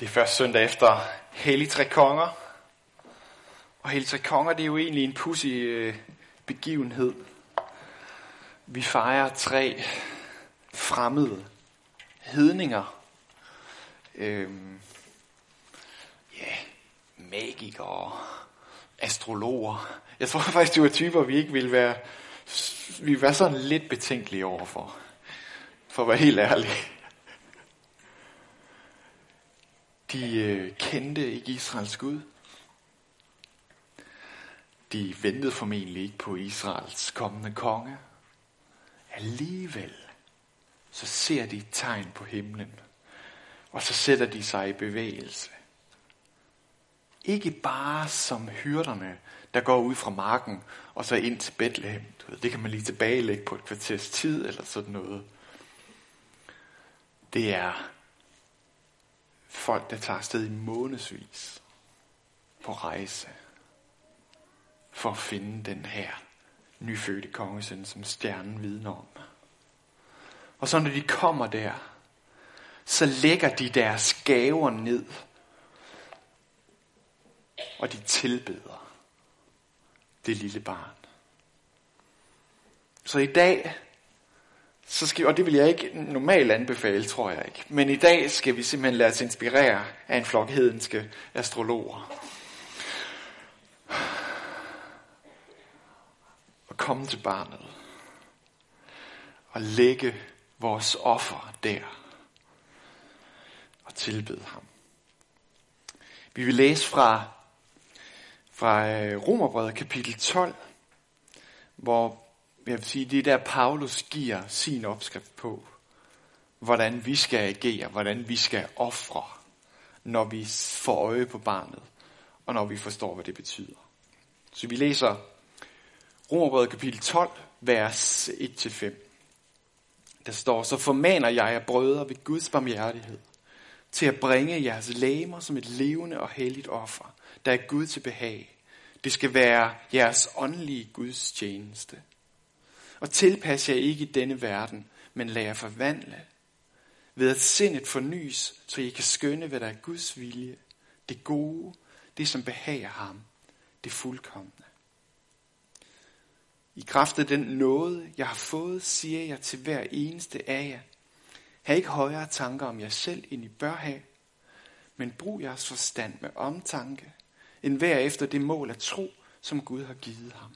Det er første søndag efter Hellig Tre Konger. Og Hellig Tre Konger, det er jo egentlig en pudsig begivenhed. Vi fejrer tre fremmede hedninger. Magikere, astrologer. Jeg tror faktisk, det var typer, vi ikke ville være sådan lidt betænkelige overfor. For at være helt ærlig. De kendte ikke Israels Gud. De ventede formentlig ikke på Israels kommende konge. Alligevel så ser de et tegn på himlen, og så sætter de sig i bevægelse. Ikke bare som hyrderne, der går ud fra marken og så ind til Betlehem. Det kan man lige tilbagelægge på et kvarters tid eller sådan noget. Det er folk, der tager afsted i månedsvis på rejse for at finde den her nyfødte kongesøn, som stjernen vidner om. Og så når de kommer der, så lægger de deres gaver ned, og de tilbeder det lille barn. Så i dag, så skal, og det vil jeg ikke normalt anbefale, tror jeg ikke. Men i dag skal vi simpelthen lade os inspirere af en flok hedenske astrologer. Og komme til barnet. Og lægge vores offer der. Og tilbede ham. Vi vil læse fra Romerbrevet kapitel 12, hvor jeg vil sige, det er der Paulus giver sin opskrift på, hvordan vi skal agere, hvordan vi skal ofre, når vi får øje på barnet, og når vi forstår, hvad det betyder. Så vi læser Romerbrevet kapitel 12, vers 1-5. Der står, så formaner jeg jer brødre ved Guds barmhjertighed, til at bringe jeres legemer som et levende og helligt offer, der er Gud til behag. Det skal være jeres åndelige Guds tjeneste. Og tilpas jer ikke i denne verden, men lad jer forvandle, ved at sindet fornyes, så I kan skønne, hvad der er Guds vilje, det gode, det som behager ham, det fuldkomne. I kraft af den nåde, jeg har fået, siger jeg til hver eneste af jer, hav ikke højere tanker om jer selv, end I bør have, men brug jeres forstand med omtanke, end hver efter det mål af tro, som Gud har givet ham.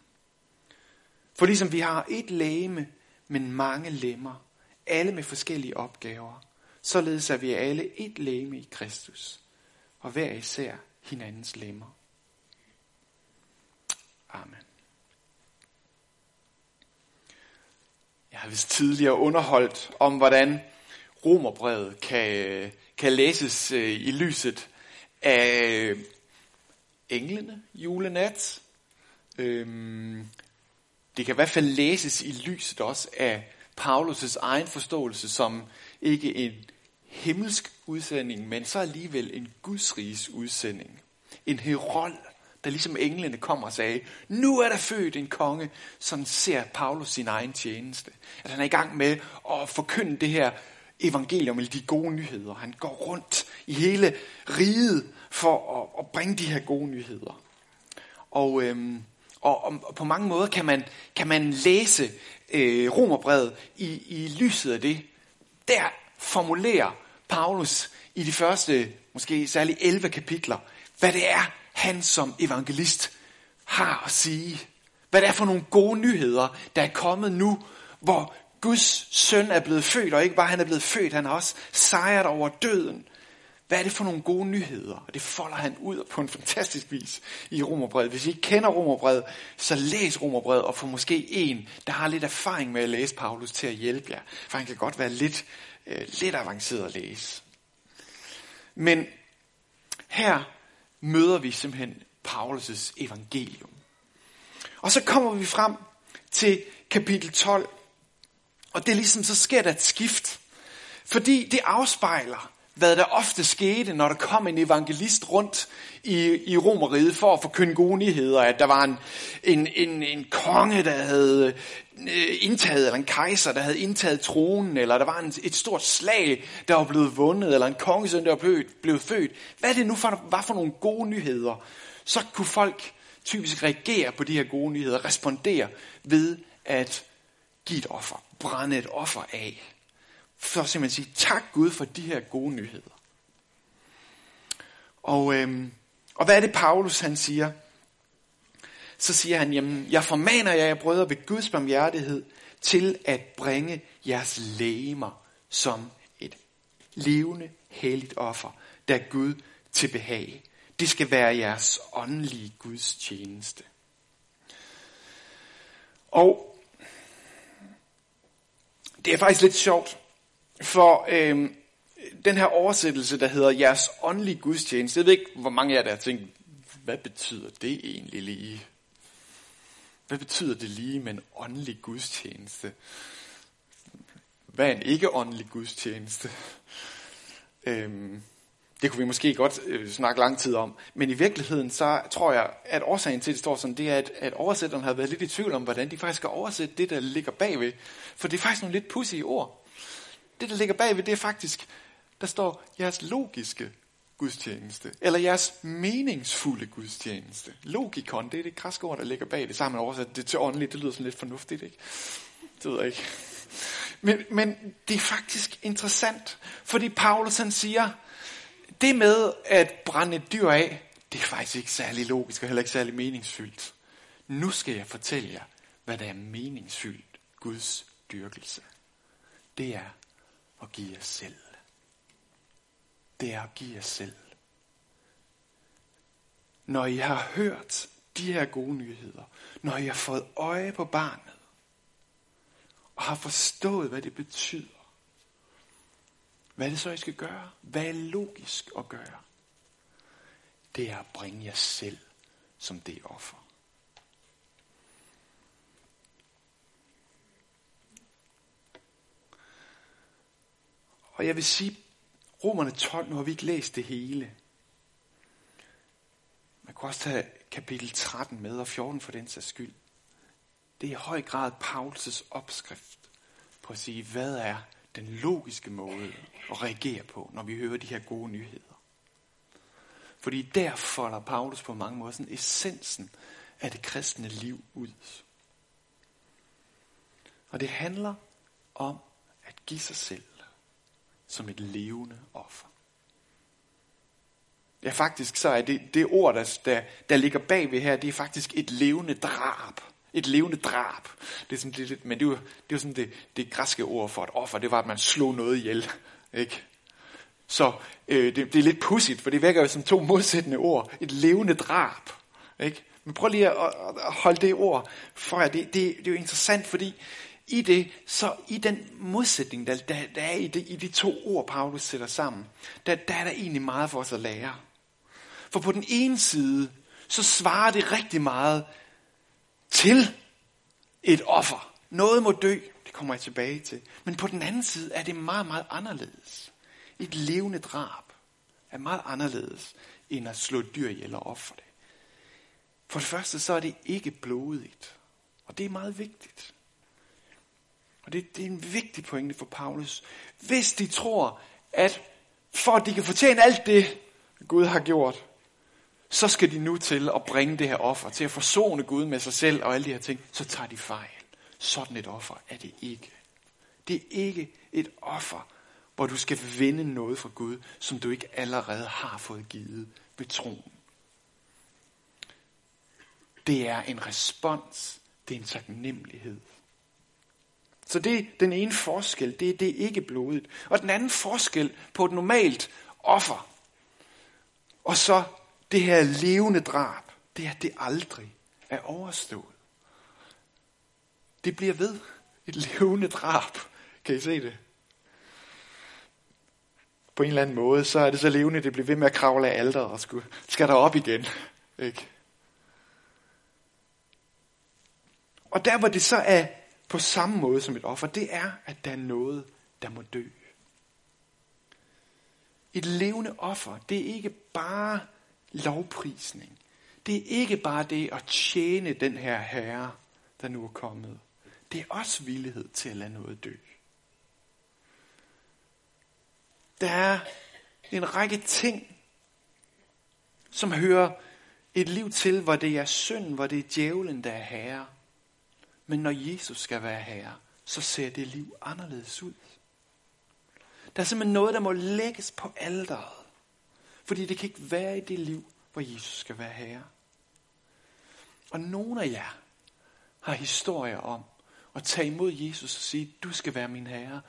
For ligesom vi har et legeme, men mange lemmer, alle med forskellige opgaver, således er vi alle et legeme i Kristus, og hver især hinandens lemmer. Amen. Jeg har vist tidligere underholdt om, hvordan Romerbrevet kan læses i lyset af englene julenat. Det kan i hvert fald læses i lyset også af Paulus' egen forståelse som ikke en himmelsk udsending, men så alligevel en gudsriges udsending. En herold, der ligesom englene kom og sagde, nu er der født en konge, som ser Paulus sin egen tjeneste. At han er i gang med at forkynde det her evangelium, eller de gode nyheder. Han går rundt i hele riget for at bringe de her gode nyheder. Og på mange måder kan man læse Romerbrevet i lyset af det. Der formulerer Paulus i de første, måske særligt 11 kapitler, hvad det er, han som evangelist har at sige. Hvad det er for nogle gode nyheder, der er kommet nu, hvor Guds søn er blevet født, og ikke bare han er blevet født, han har også sejret over døden. Hvad er det for nogle gode nyheder? Og det folder han ud på en fantastisk vis i Romerbrevet. Hvis I ikke kender Romerbrevet, så læs Romerbrevet og få måske en, der har lidt erfaring med at læse Paulus til at hjælpe jer. For han kan godt være lidt avanceret at læse. Men her møder vi simpelthen Paulus' evangelium. Og så kommer vi frem til kapitel 12. Og det er ligesom, så sker der et skift. Fordi det afspejler, hvad der ofte skete, når der kom en evangelist rundt i Romerriget for at forkynde gode nyheder, at der var en konge, der havde indtaget, eller en kejser, der havde indtaget tronen, eller der var et stort slag, der var blevet vundet, eller en kongesøn, der var blevet født. Hvad det nu var for nogle gode nyheder? Så kunne folk typisk reagere på de her gode nyheder, respondere ved at give et offer, brænde et offer af. For simpelthen sige, tak Gud for de her gode nyheder. Og hvad er det Paulus han siger? Så siger han, jamen jeg formaner jer, brødre, ved Guds barmhjertighed til at bringe jeres legemer som et levende, helligt offer, der er Gud til behag. Det skal være jeres åndelige Guds tjeneste. Og det er faktisk lidt sjovt, for den her oversættelse, der hedder jeres åndelige gudstjeneste, jeg ved ikke, hvor mange af jer der har tænkt, hvad betyder det egentlig lige? Hvad betyder det lige med en åndelig gudstjeneste? Hvad er en ikke-åndelig gudstjeneste? Det kunne vi måske godt snakke lang tid om, men i virkeligheden så tror jeg, at årsagen til, det står sådan, det er, at oversætterne har været lidt i tvivl om, hvordan de faktisk skal oversætte det, der ligger bagved. For det er faktisk nogle lidt pudsige ord. Det, der ligger bagved, det er faktisk, der står jeres logiske gudstjeneste, eller jeres meningsfulde gudstjeneste. Logikon, det er det græske ord, der ligger bag det. Så har man oversat det til åndeligt, det lyder sådan lidt fornuftigt, ikke? Det ved jeg ikke. Men det er faktisk interessant, fordi Paulus han siger, det med at brænde et dyr af, det er faktisk ikke særlig logisk og heller ikke særlig meningsfyldt. Nu skal jeg fortælle jer, hvad der er meningsfyldt Guds dyrkelse. Det er at give jer selv. Det er at give jer selv. Når I har hørt de her gode nyheder, når I har fået øje på barnet, og har forstået, hvad det betyder, hvad er det så, I skal gøre? Hvad er logisk at gøre? Det er at bringe jer selv som det offer. Og jeg vil sige, Romerne 12, nu har vi ikke læst det hele. Man kan også tage kapitel 13 med, og 14 for den sags skyld. Det er i høj grad Paulus' opskrift på at sige, hvad er den logiske måde at reagere på, når vi hører de her gode nyheder. Fordi der folder Paulus på mange måder sådan essensen af det kristne liv ud. Og det handler om at give sig selv som et levende offer. Ja, faktisk så er det ord, der ligger bagved her, det er faktisk et levende drab. Et levende drab. Det er sådan lidt, men det er sådan det græske ord for et offer, det var, at man slog noget ihjel. Ikke? Så det er lidt pudsigt, for det vækker jo som to modsættende ord. Et levende drab. Ikke? Men prøv lige at holde det ord for jer. Det er jo interessant, fordi i det, så i den modsætning, der er i de to ord, Paulus sætter sammen, der er der egentlig meget for os at lære. For på den ene side, så svarer det rigtig meget til et offer. Noget må dø, det kommer jeg tilbage til. Men på den anden side er det meget, meget anderledes. Et levende drab er meget anderledes, end at slå et dyr ihjel og ofre det. For det første, så er det ikke blodigt. Og det er meget vigtigt. Og det er en vigtig pointe for Paulus. Hvis de tror, at for at de kan fortjene alt det, Gud har gjort, så skal de nu til at bringe det her offer, til at forsone Gud med sig selv og alle de her ting, så tager de fejl. Sådan et offer er det ikke. Det er ikke et offer, hvor du skal vinde noget fra Gud, som du ikke allerede har fået givet ved troen. Det er en respons, det er en taknemmelighed. Så det er den ene forskel, det er ikke blodigt. Og den anden forskel på et normalt offer, og så det her levende drab, det er, at det aldrig er overstået. Det bliver ved. Et levende drab. Kan I se det? På en eller anden måde, så er det så levende, det bliver ved med at kravle af alteret og skal der op igen. Ikke? Og der hvor det så er på samme måde som et offer, det er, at der er noget, der må dø. Et levende offer, det er ikke bare lovprisning. Det er ikke bare det at tjene den her herre, der nu er kommet. Det er også villighed til at lade noget dø. Der er en række ting, som hører et liv til, hvor det er synd, hvor det er djævlen, der er herre. Men når Jesus skal være herre, så ser det liv anderledes ud. Der er simpelthen noget, der må lægges på alteret. Fordi det kan ikke være i det liv, hvor Jesus skal være herre. Og nogle af jer har historier om at tage imod Jesus og sige, du skal være min herre,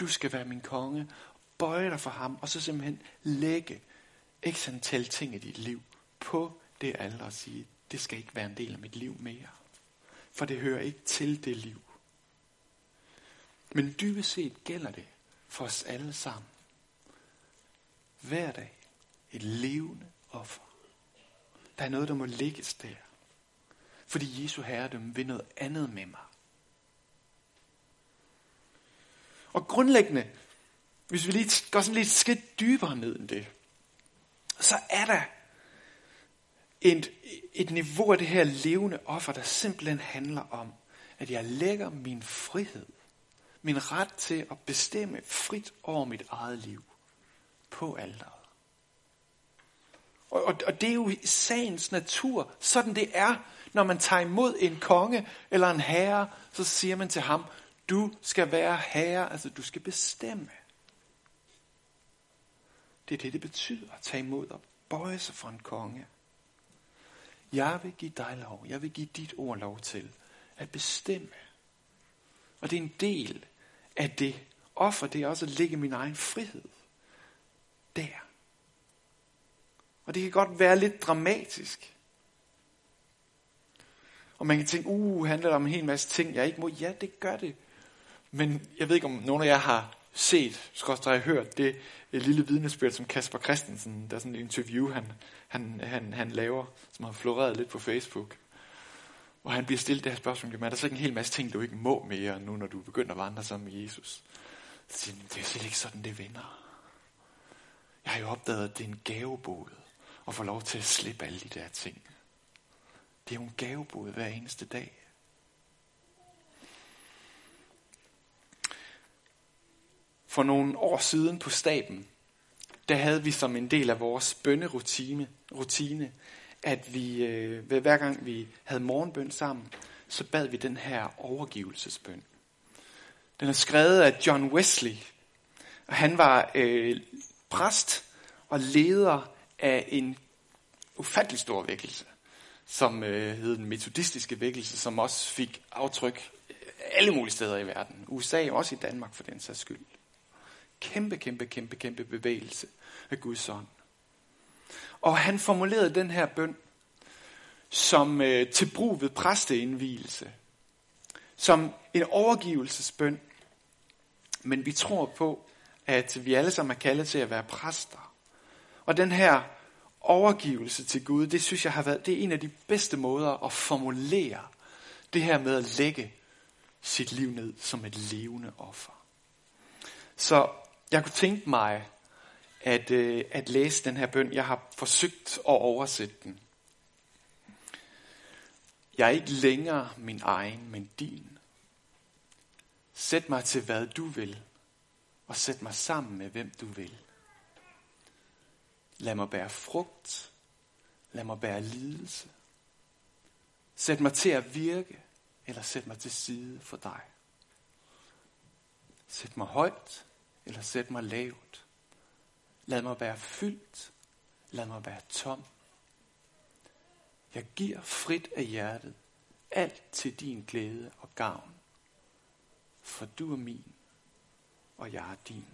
du skal være min konge. Bøje dig for ham, og så simpelthen lægge x antal ting i dit liv på det alter og sige, det skal ikke være en del af mit liv mere. For det hører ikke til det liv. Men dybest set gælder det for os alle sammen. Hver dag et levende offer. Der er noget, der må lægges der. Fordi Jesu herredømme vil noget andet med mig. Og grundlæggende, hvis vi lige går sådan lidt skridt dybere ned end det, så er der et niveau af det her levende offer, der simpelthen handler om, at jeg lægger min frihed, min ret til at bestemme frit over mit eget liv på alteret. Og det er jo sagens natur, sådan det er, når man tager imod en konge eller en herre, så siger man til ham, du skal være herre, altså du skal bestemme. Det er det, det betyder at tage imod og bøje sig for en konge. Jeg vil give dig lov, jeg vil give dit ord lov til at bestemme. Og det er en del af det offer, det er også at lægge min egen frihed der. Og det kan godt være lidt dramatisk. Og man kan tænke, handler det om en hel masse ting, jeg ikke må. Ja, det gør det. Men jeg ved ikke, om nogen af jer har set, skråstreg hørt det lille vidnesbyrd, som Kasper Christensen, der er sådan et interview, han laver, som har floreret lidt på Facebook. Og han bliver stillet det her spørgsmål, men er der så ikke en hel masse ting, du ikke må mere, nu når du begynder at vandre sammen med Jesus? Så siger han, det er slet ikke sådan, det vender. Jeg har jo opdaget, at det er en gavebod at få lov til at slippe alle de der ting. Det er jo en gavebod hver eneste dag. For nogle år siden på staben, der havde vi som en del af vores bønnerutine, at vi hver gang vi havde morgenbøn sammen, så bad vi den her overgivelsesbøn. Den er skrevet af John Wesley, og han var præst og leder af en ufattelig stor vækkelse, som hed den metodistiske vækkelse, som også fik aftryk alle mulige steder i verden. USA, også i Danmark for den sags skyld. Kæmpe bevægelse af Guds ånd. Og han formulerede den her bøn som til brug ved præsteindvielse. Som en overgivelsesbøn. Men vi tror på, at vi alle sammen er kaldet til at være præster. Og den her overgivelse til Gud, det synes jeg har været, det er en af de bedste måder at formulere det her med at lægge sit liv ned som et levende offer. Så jeg kunne tænke mig at læse den her bøn. Jeg har forsøgt at oversætte den. Jeg er ikke længere min egen, men din. Sæt mig til, hvad du vil, og sæt mig sammen med, hvem du vil. Lad mig bære frugt. Lad mig bære lidelse. Sæt mig til at virke, eller sæt mig til side for dig. Sæt mig højt, eller sæt mig lavt. Lad mig være fyldt, lad mig være tom. Jeg giver frit af hjertet, alt til din glæde og gavn. For du er min, og jeg er din.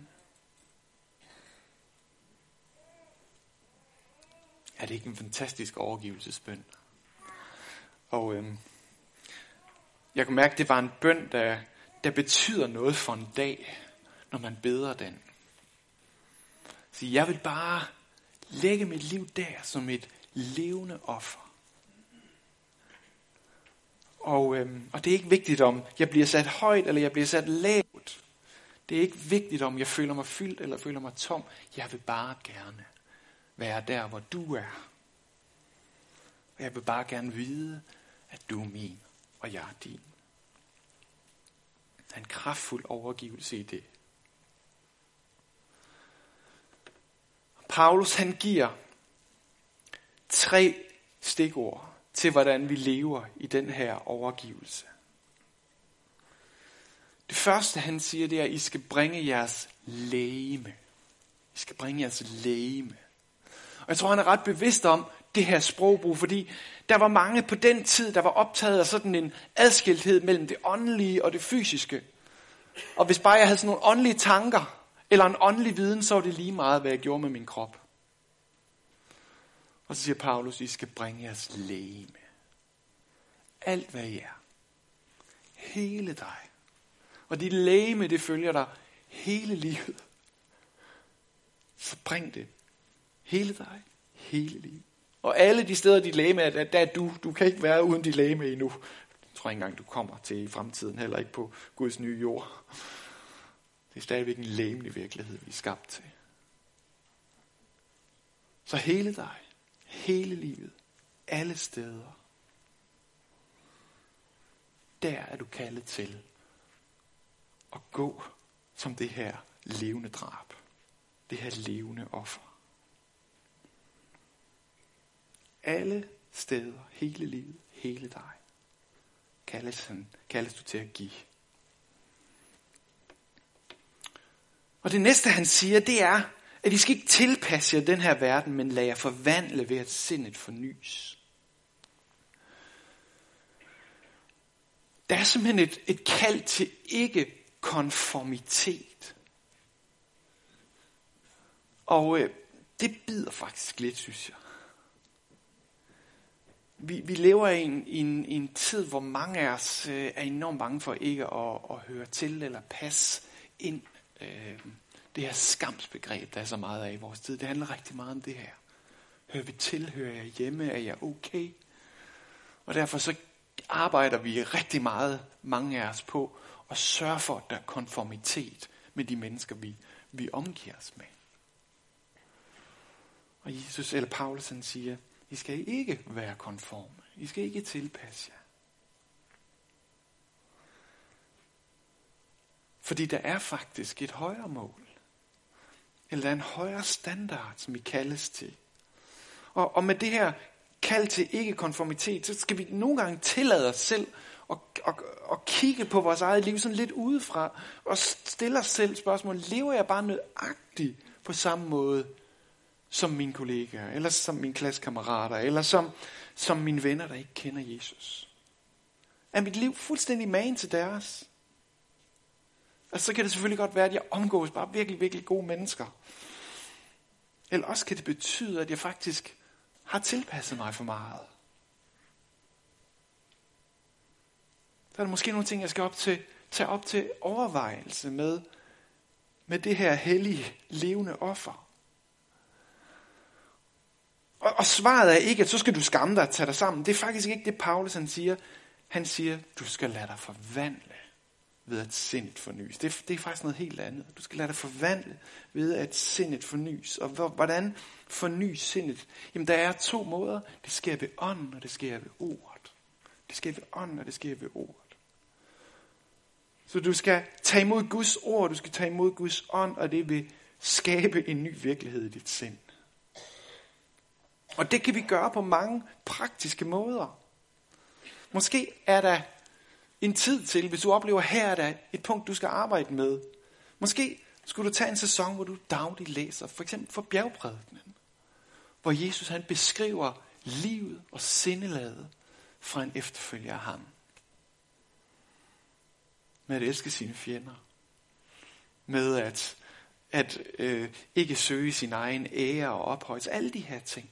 Er det ikke en fantastisk overgivelsesbøn? Og jeg kunne mærke, at det var en bøn, der betyder noget for en dag, når man beder den. Så jeg vil bare lægge mit liv der som et levende offer. Og det er ikke vigtigt, om jeg bliver sat højt, eller jeg bliver sat lavt. Det er ikke vigtigt, om jeg føler mig fyldt eller føler mig tom. Jeg vil bare gerne være der, hvor du er. Og jeg vil bare gerne vide, at du er min, og jeg er din. Der er en kraftfuld overgivelse i det. Paulus han giver 3 stikord til, hvordan vi lever i den her overgivelse. Det første han siger, det er, at I skal bringe jeres legeme. I skal bringe jeres legeme. Og jeg tror, han er ret bevidst om det her sprogbrug, fordi der var mange på den tid, der var optaget af sådan en adskilthed mellem det åndelige og det fysiske. Og hvis bare jeg havde sådan nogle åndelige tanker, eller en åndelig viden, så var det lige meget, hvad jeg gjorde med min krop. Og så siger Paulus, I skal bringe jeres legeme. Alt hvad I er. Hele dig. Og dit legeme, det følger dig hele livet. Så bring det. Hele dig. Hele livet. Og alle de steder, dit legeme er, der er du. Du kan ikke være uden dit legeme endnu. Jeg tror ikke engang, du kommer til i fremtiden. Heller ikke på Guds nye jord. Det er stadigvæk en legemlig virkelighed, vi er skabt til. Så hele dig. Hele livet. Alle steder. Der er du kaldet til at gå som det her levende drab. Det her levende offer. Alle steder. Hele livet. Hele dig. Kaldes du til at give. Og det næste han siger, det er, at I skal ikke tilpasse jer den her verden, men lad jer forvandle ved at sindet fornyes. Der er simpelthen et kald til ikke konformitet. Og det bider faktisk lidt, synes jeg. Vi lever i en tid, hvor mange af os er enormt bange for ikke at høre til eller passe ind. Det her skamsbegreb, der er så meget af i vores tid, det handler rigtig meget om det her. Hører vi til? Hører jeg hjemme? Er jeg okay? Og derfor så arbejder vi rigtig meget, mange af os, på at sørge for, at der er konformitet med de mennesker, vi omgiver os med. Og Jesus eller Paulus han siger, I skal ikke være konforme. I skal ikke tilpasse jer. Fordi der er faktisk et højere mål. Eller en højere standard, som I kaldes til. Og med det her kald til ikke-konformitet, så skal vi nogle gange tillade os selv at kigge på vores eget liv sådan lidt udefra. Og stille os selv spørgsmålet, lever jeg bare nøjagtigt på samme måde som mine kollegaer, eller som mine klassekammerater, eller som mine venner, der ikke kender Jesus? Er mit liv fuldstændig magen til deres? Og så kan det selvfølgelig godt være, at jeg omgås bare virkelig, virkelig gode mennesker. Eller også kan det betyde, at jeg faktisk har tilpasset mig for meget. Der er måske nogle ting, jeg skal tage op til overvejelse med det her hellige, levende offer. Og svaret er ikke, at så skal du skamme dig og tage dig sammen. Det er faktisk ikke det, Paulus han siger. Han siger, du skal lade dig forvandle ved at sindet fornyes. Det er faktisk noget helt andet. Du skal lade dig forvandle ved at sindet fornyes. Og hvordan fornyes sindet? Jamen der er 2 måder. Det sker ved ånden, og det sker ved ordet. Det sker ved ånden, og det sker ved ordet. Så du skal tage imod Guds ord, du skal tage imod Guds ånd, og det vil skabe en ny virkelighed i dit sind. Og det kan vi gøre på mange praktiske måder. Måske er der en tid til, hvis du oplever, her er der et punkt, du skal arbejde med. Måske skulle du tage en sæson, hvor du dagligt læser, for eksempel for Bjergprædikenen, hvor Jesus han beskriver livet og sindelaget fra en efterfølger af ham. Med at elske sine fjender. Med at ikke søge sin egen ære og ophøjelse. Alle de her ting.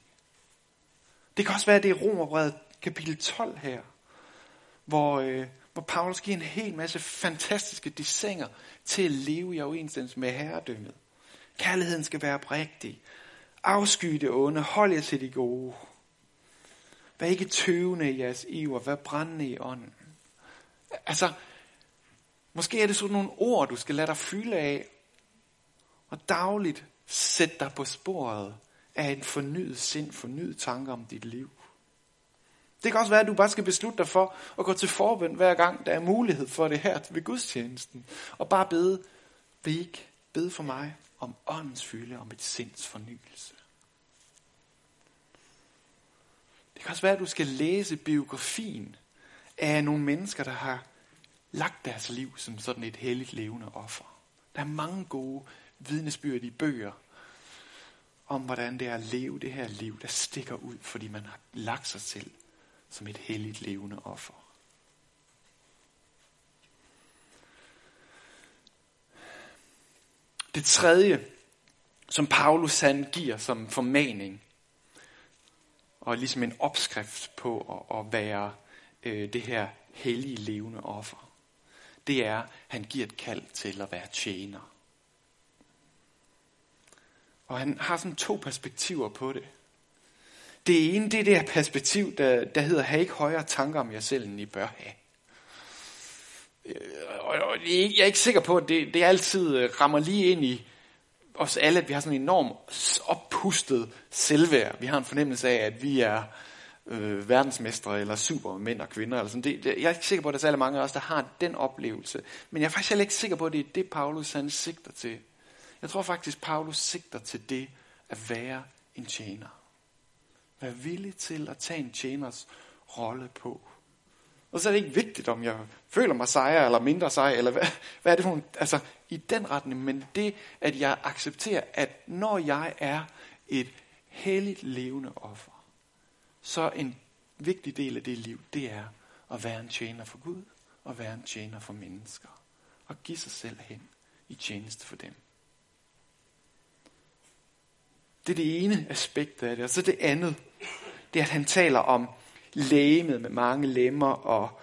Det kan også være, det er Romerbrevet kapitel 12 her, hvor Paulus giver en hel masse fantastiske dissenter til at leve i overensstemmelse med herredømmet. Kærligheden skal være oprigtig. Afsky det onde. Hold jer til de gode. Vær ikke tøvende i jeres iver. Vær brændende i ånden. Altså, Måske er det sådan nogle ord, du skal lade dig fylde af, og dagligt sætte dig på sporet af en fornyet sind, fornyet tanke om dit liv. Det kan også være, at du bare skal beslutte dig for at gå til forbøn hver gang, der er mulighed for det her ved gudstjenesten. Og bare bede, væk, bede for mig om åndens fylde, om et sinds fornyelse. Det kan også være, at du skal læse biografien af nogle mennesker, der har lagt deres liv som sådan et helligt levende offer. Der er mange gode vidnesbyrd i bøger om, hvordan det er at leve det her liv, der stikker ud, fordi man har lagt sig selv som et helligt levende offer. Det tredje, som Paulus han giver som formaning, og ligesom en opskrift på at være det her hellige levende offer, det er, han giver et kald til at være tjener. Og han har sådan to perspektiver på det. Det ene, det er det her perspektiv, der hedder, have ikke højere tanker om jer selv, end I bør have. Og jeg er ikke sikker på, at det altid rammer lige ind i os alle, at vi har sådan en enorm oppustet selvværd. Vi har en fornemmelse af, at vi er verdensmestre eller supermænd og kvinder. Eller sådan. Jeg er ikke sikker på, at der er så mange af os, der har den oplevelse. Men jeg er faktisk heller ikke sikker på, at det er det, Paulus han sigter til. Jeg tror faktisk, Paulus sigter til det at være en tjener. Være villig til at tage en tjeners rolle på. Og så er det ikke vigtigt, om jeg føler mig sejere eller mindre sej, eller hvad er det for en, altså i den retning, men det, at jeg accepterer, at når jeg er et helligt levende offer, så en vigtig del af det liv, det er at være en tjener for Gud, og være en tjener for mennesker, og give sig selv hen i tjeneste for dem. Det er det ene aspekt af det, og så det andet, det er, at han taler om lægemet med mange lemmer og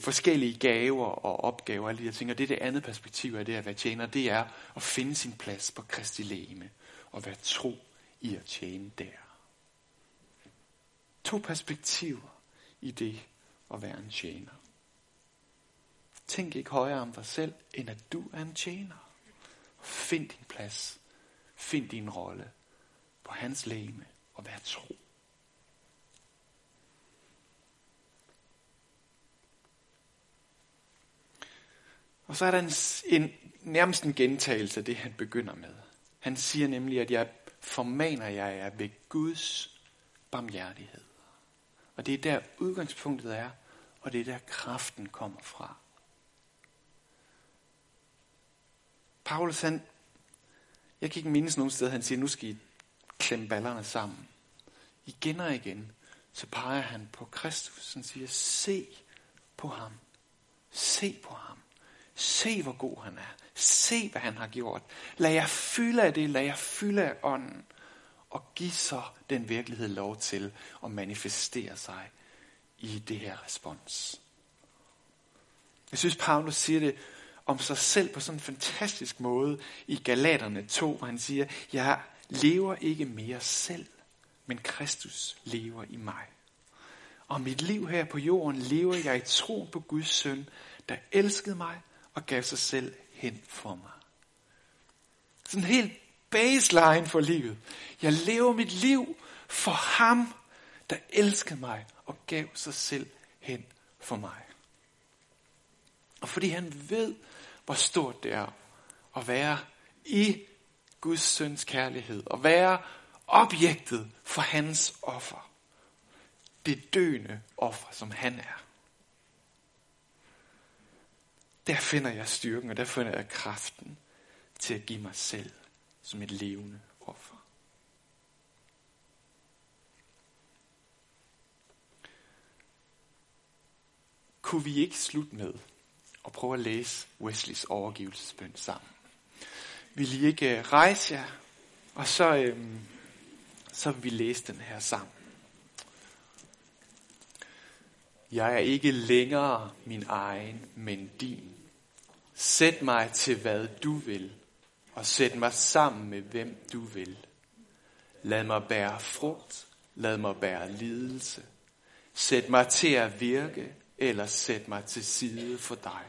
forskellige gaver og opgaver og alle de her ting. Og det er det andet perspektiv af det at være tjener, det er at finde sin plads på Kristi legeme og være tro i at tjene der. To perspektiver i det at være en tjener. Tænk ikke højere om dig selv, end at du er en tjener. Find din plads, find din rolle på hans legeme og være tro. Og så er der en nærmest en gentagelse af det, han begynder med. Han siger nemlig, at jeg formaner jer ved Guds barmhjertighed. Og det er der udgangspunktet er, og det er der kraften kommer fra. Paulus, jeg kan ikke mindes nogen steder, han siger, nu skal I klemme ballerne sammen. Igen og igen, så peger han på Kristus, og siger, se på ham. Se på ham. Se, hvor god han er. Se, hvad han har gjort. Lad jer fylde af det. Lad jer fylde af ånden. Og giv så den virkelighed lov til at manifestere sig i det her respons. Jeg synes, Paulus siger det om sig selv på sådan en fantastisk måde i Galaterne 2, hvor han siger, jeg lever ikke mere selv, men Kristus lever i mig. Og mit liv her på jorden lever jeg i troen på Guds søn, der elskede mig og gav sig selv hen for mig. Sådan en helt baseline for livet. Jeg lever mit liv for ham, der elskede mig og gav sig selv hen for mig. Og fordi han ved, hvor stort det er at være i Guds søns kærlighed. Og være objektet for hans offer. Det døende offer, som han er. Der finder jeg styrken, og der finder jeg kraften til at give mig selv som et levende offer. Kunne vi ikke slutte med at prøve at læse Wesleys overgivelsesbøn sammen? Vil I ikke rejse jer, og så vil vi læse den her sammen. Jeg er ikke længere min egen, men din. Sæt mig til, hvad du vil, og sæt mig sammen med, hvem du vil. Lad mig bære frugt, lad mig bære lidelse. Sæt mig til at virke, eller sæt mig til side for dig.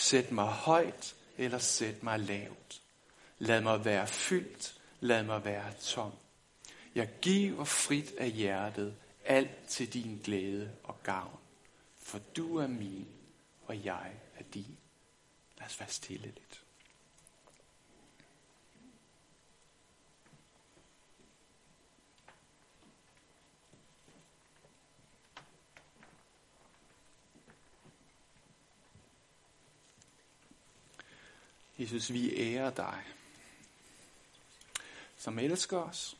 Sæt mig højt eller sæt mig lavt. Lad mig være fyldt, lad mig være tom. Jeg giver frit af hjertet alt til din glæde og gavn. For du er min, og jeg er din. Lad os være stille lidt. Jesus, vi ærer dig, som elsker os,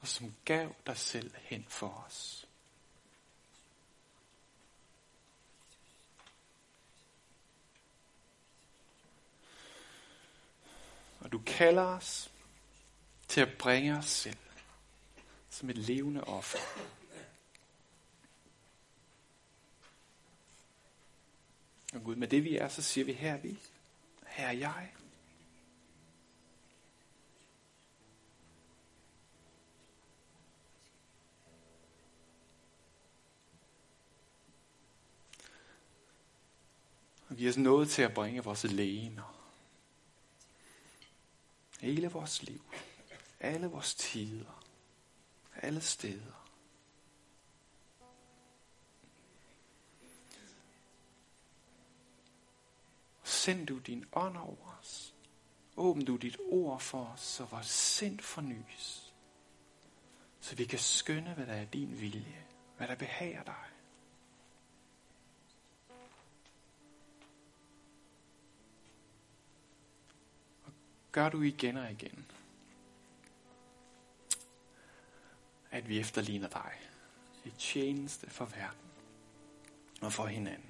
og som gav dig selv hen for os. Og du kalder os til at bringe os selv som et levende offer. Og Gud, med det vi er, så siger vi, her er vi. Her er jeg. Og vi er så nået til at bringe vores legemer. Hele vores liv. Alle vores tider. Alle steder. Send du din ånd over os. Åbn du dit ord for os, så vores sind fornyes. Så vi kan skønne, hvad der er din vilje. Hvad der behager dig. Og gør du igen og igen, at vi efterligner dig. I tjeneste for verden og for hinanden.